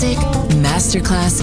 Music Masterclass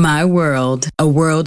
My World, a world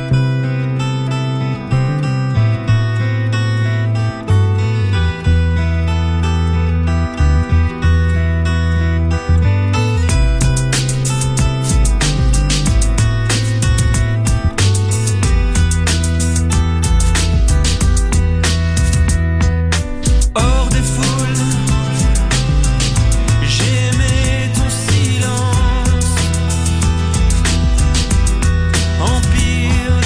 Empire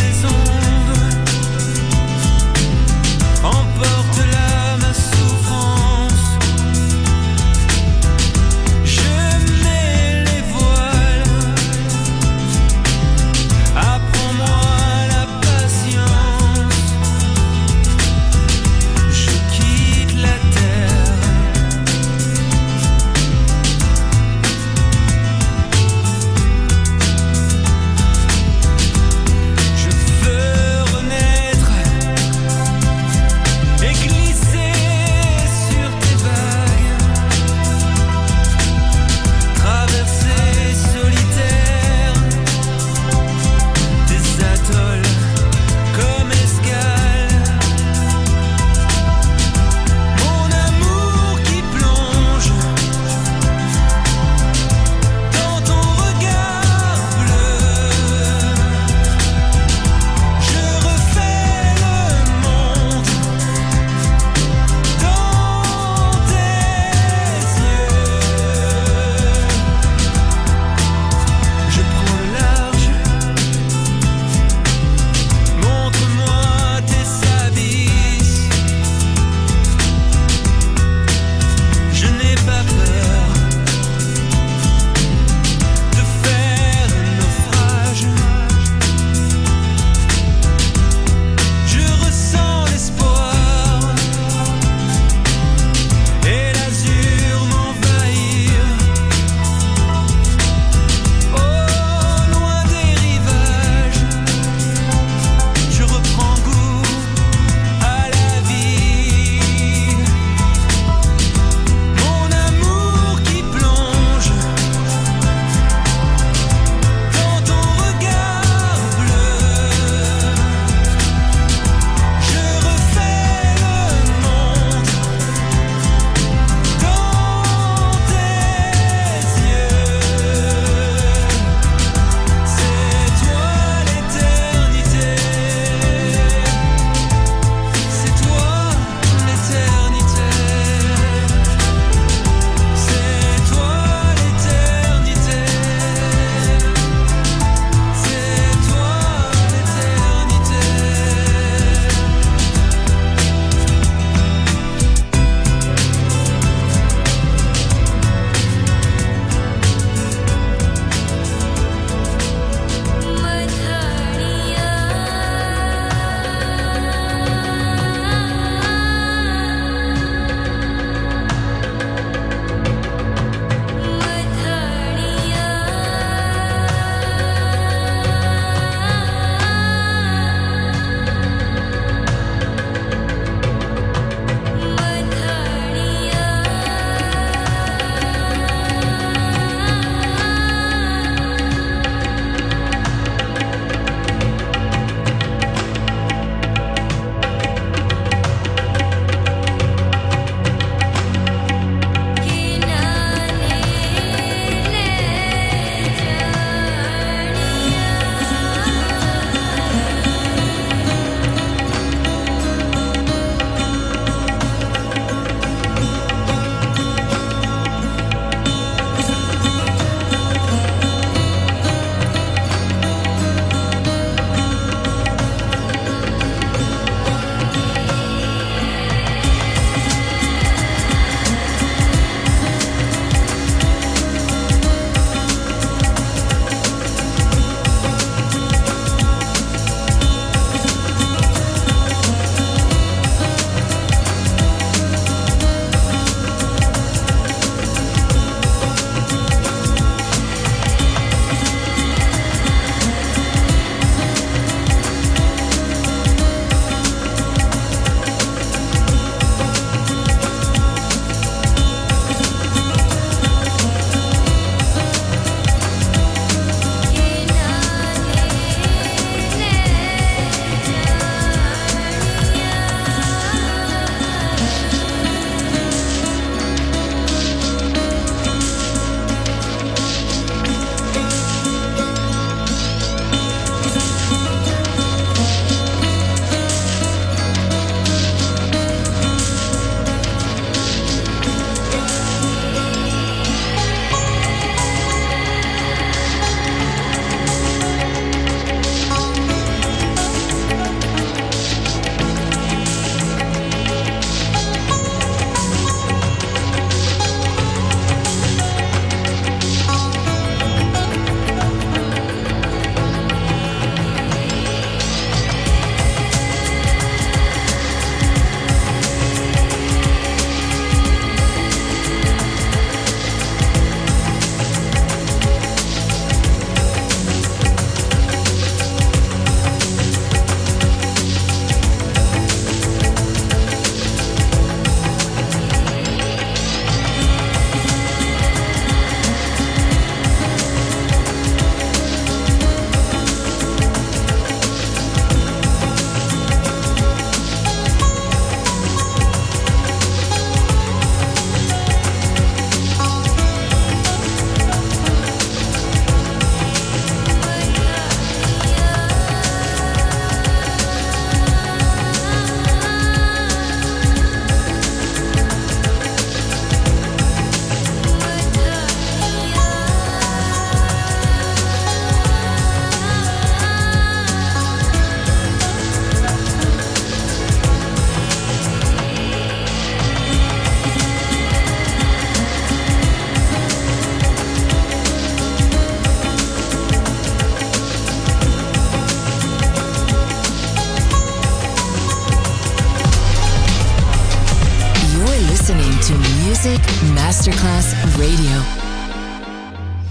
to Music Masterclass Radio.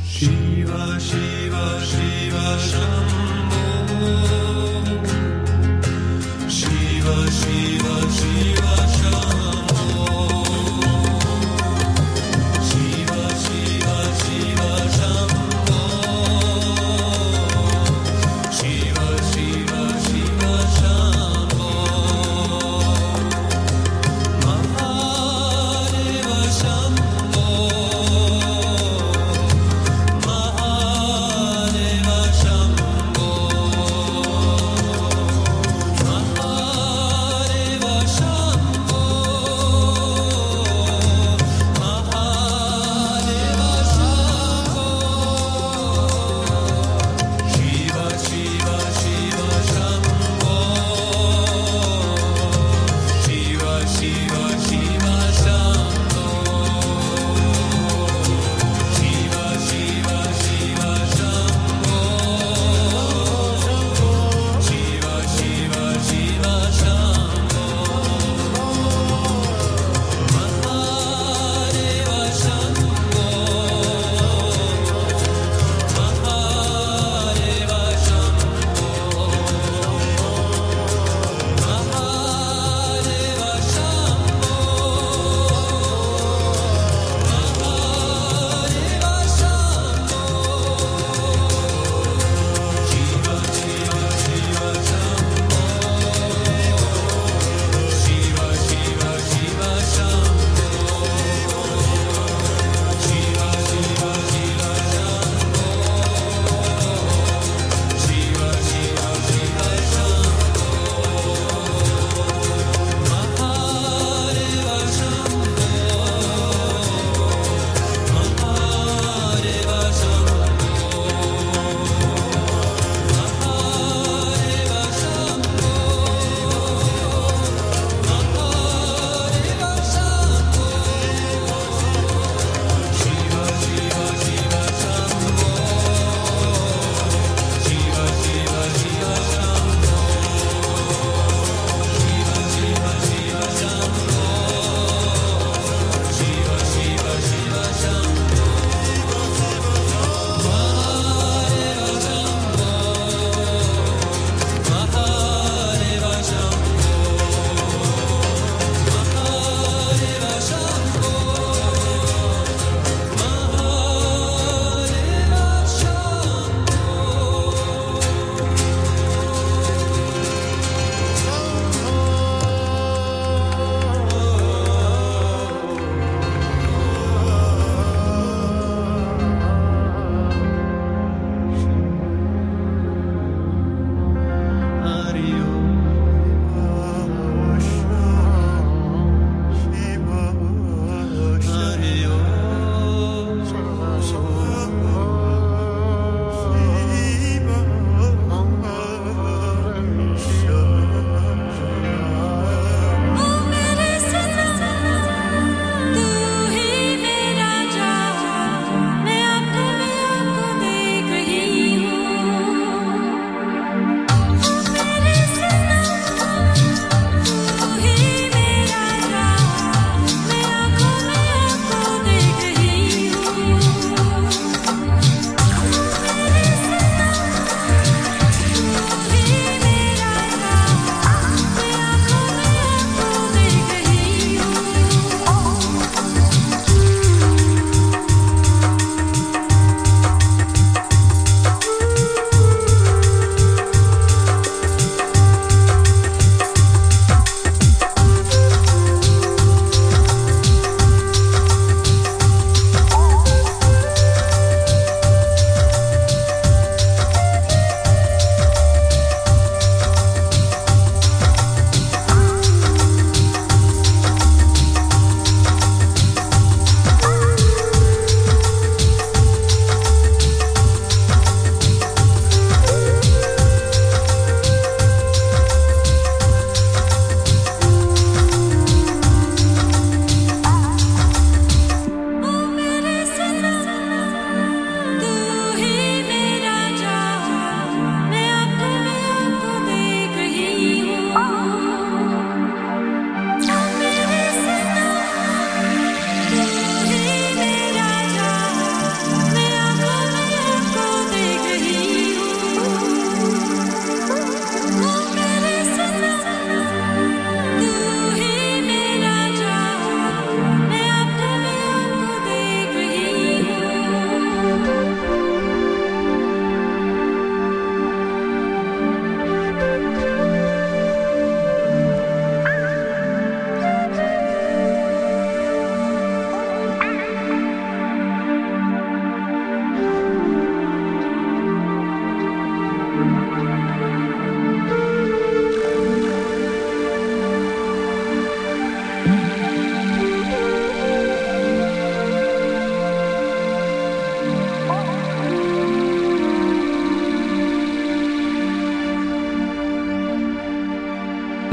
Shiva, Shiva, Shiva, Shambho. Shiva, Shiva, Shiva, Shambho. Show.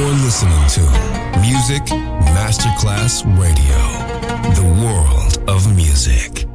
You're listening to Music Masterclass Radio, the world of music.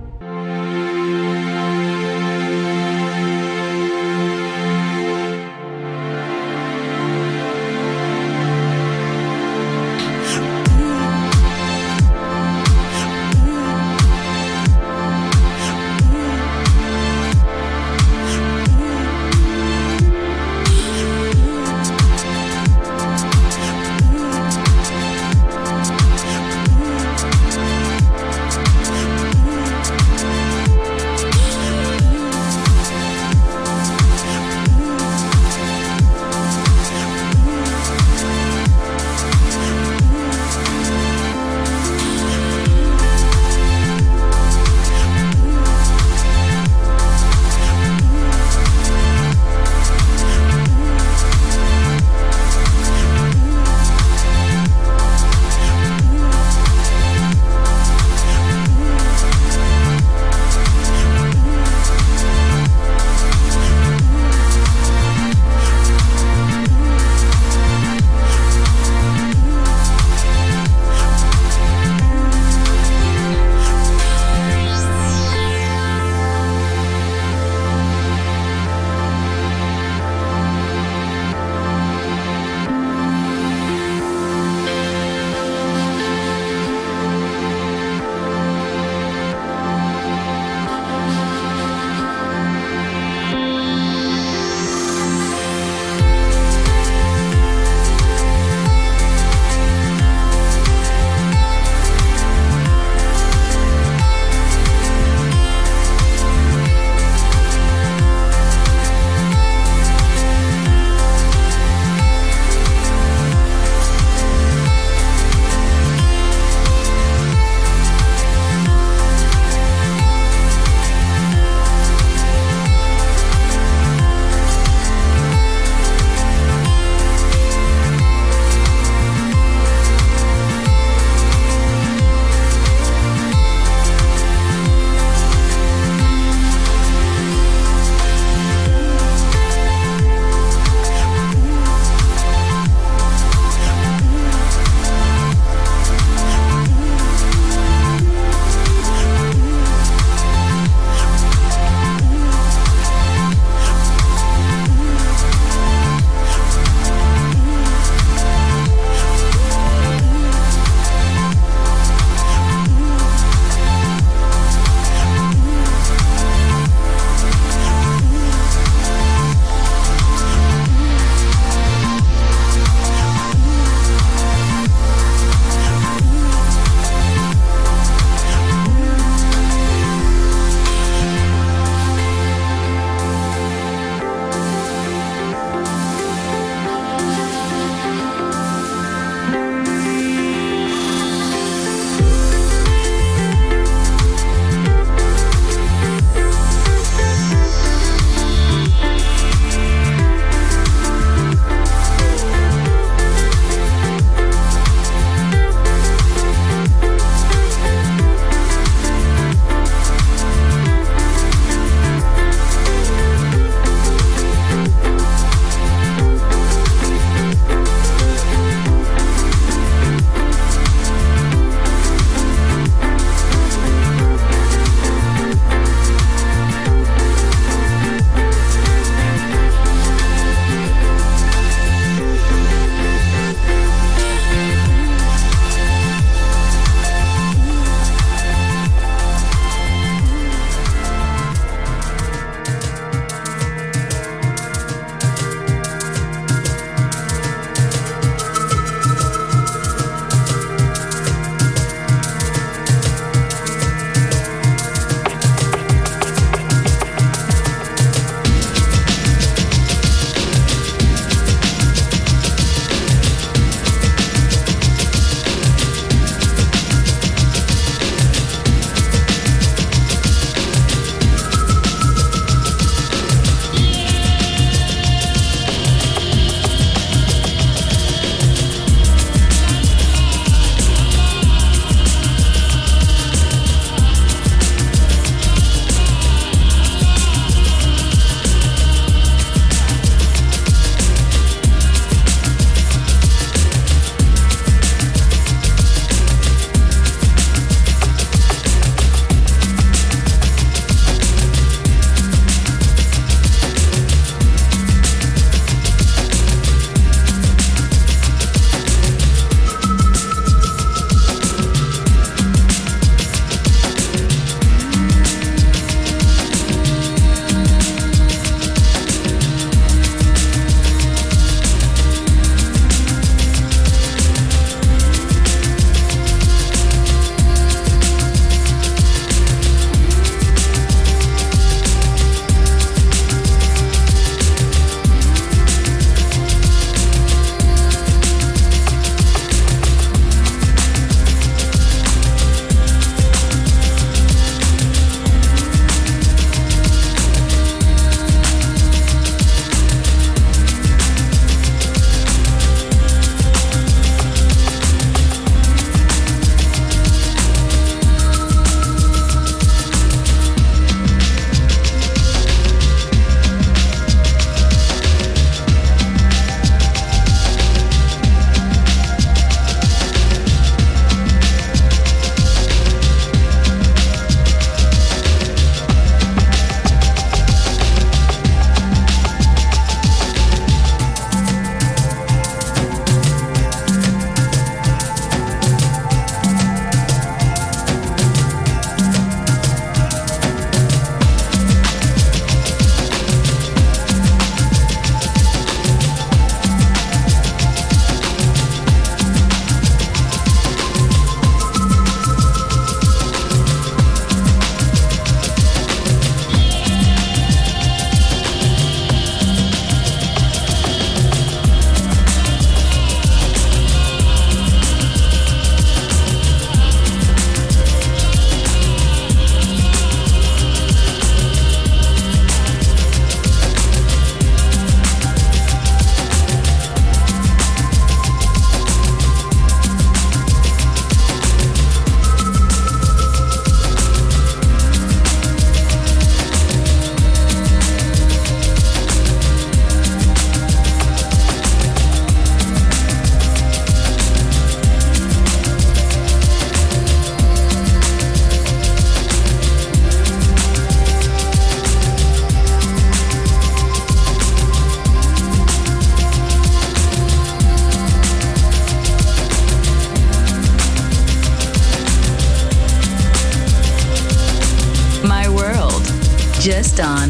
Just on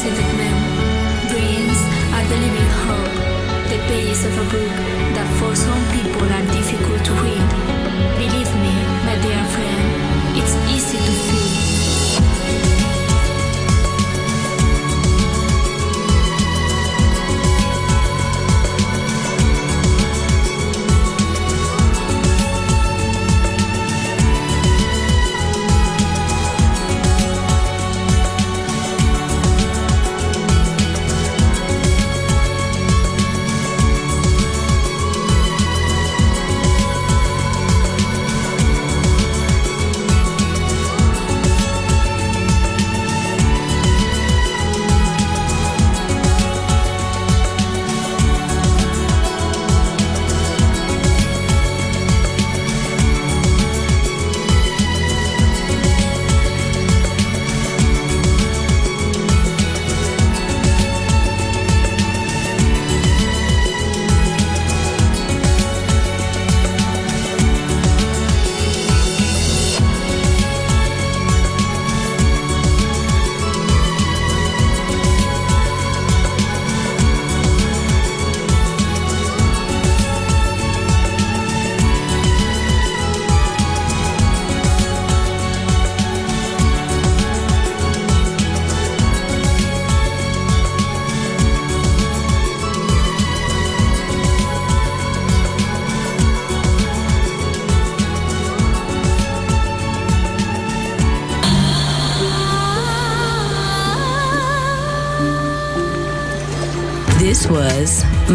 Pacific men, brains are the living hope, the pages of a book that for some people are difficult to read. Believe me, my dear friend, it's easy to feel. Was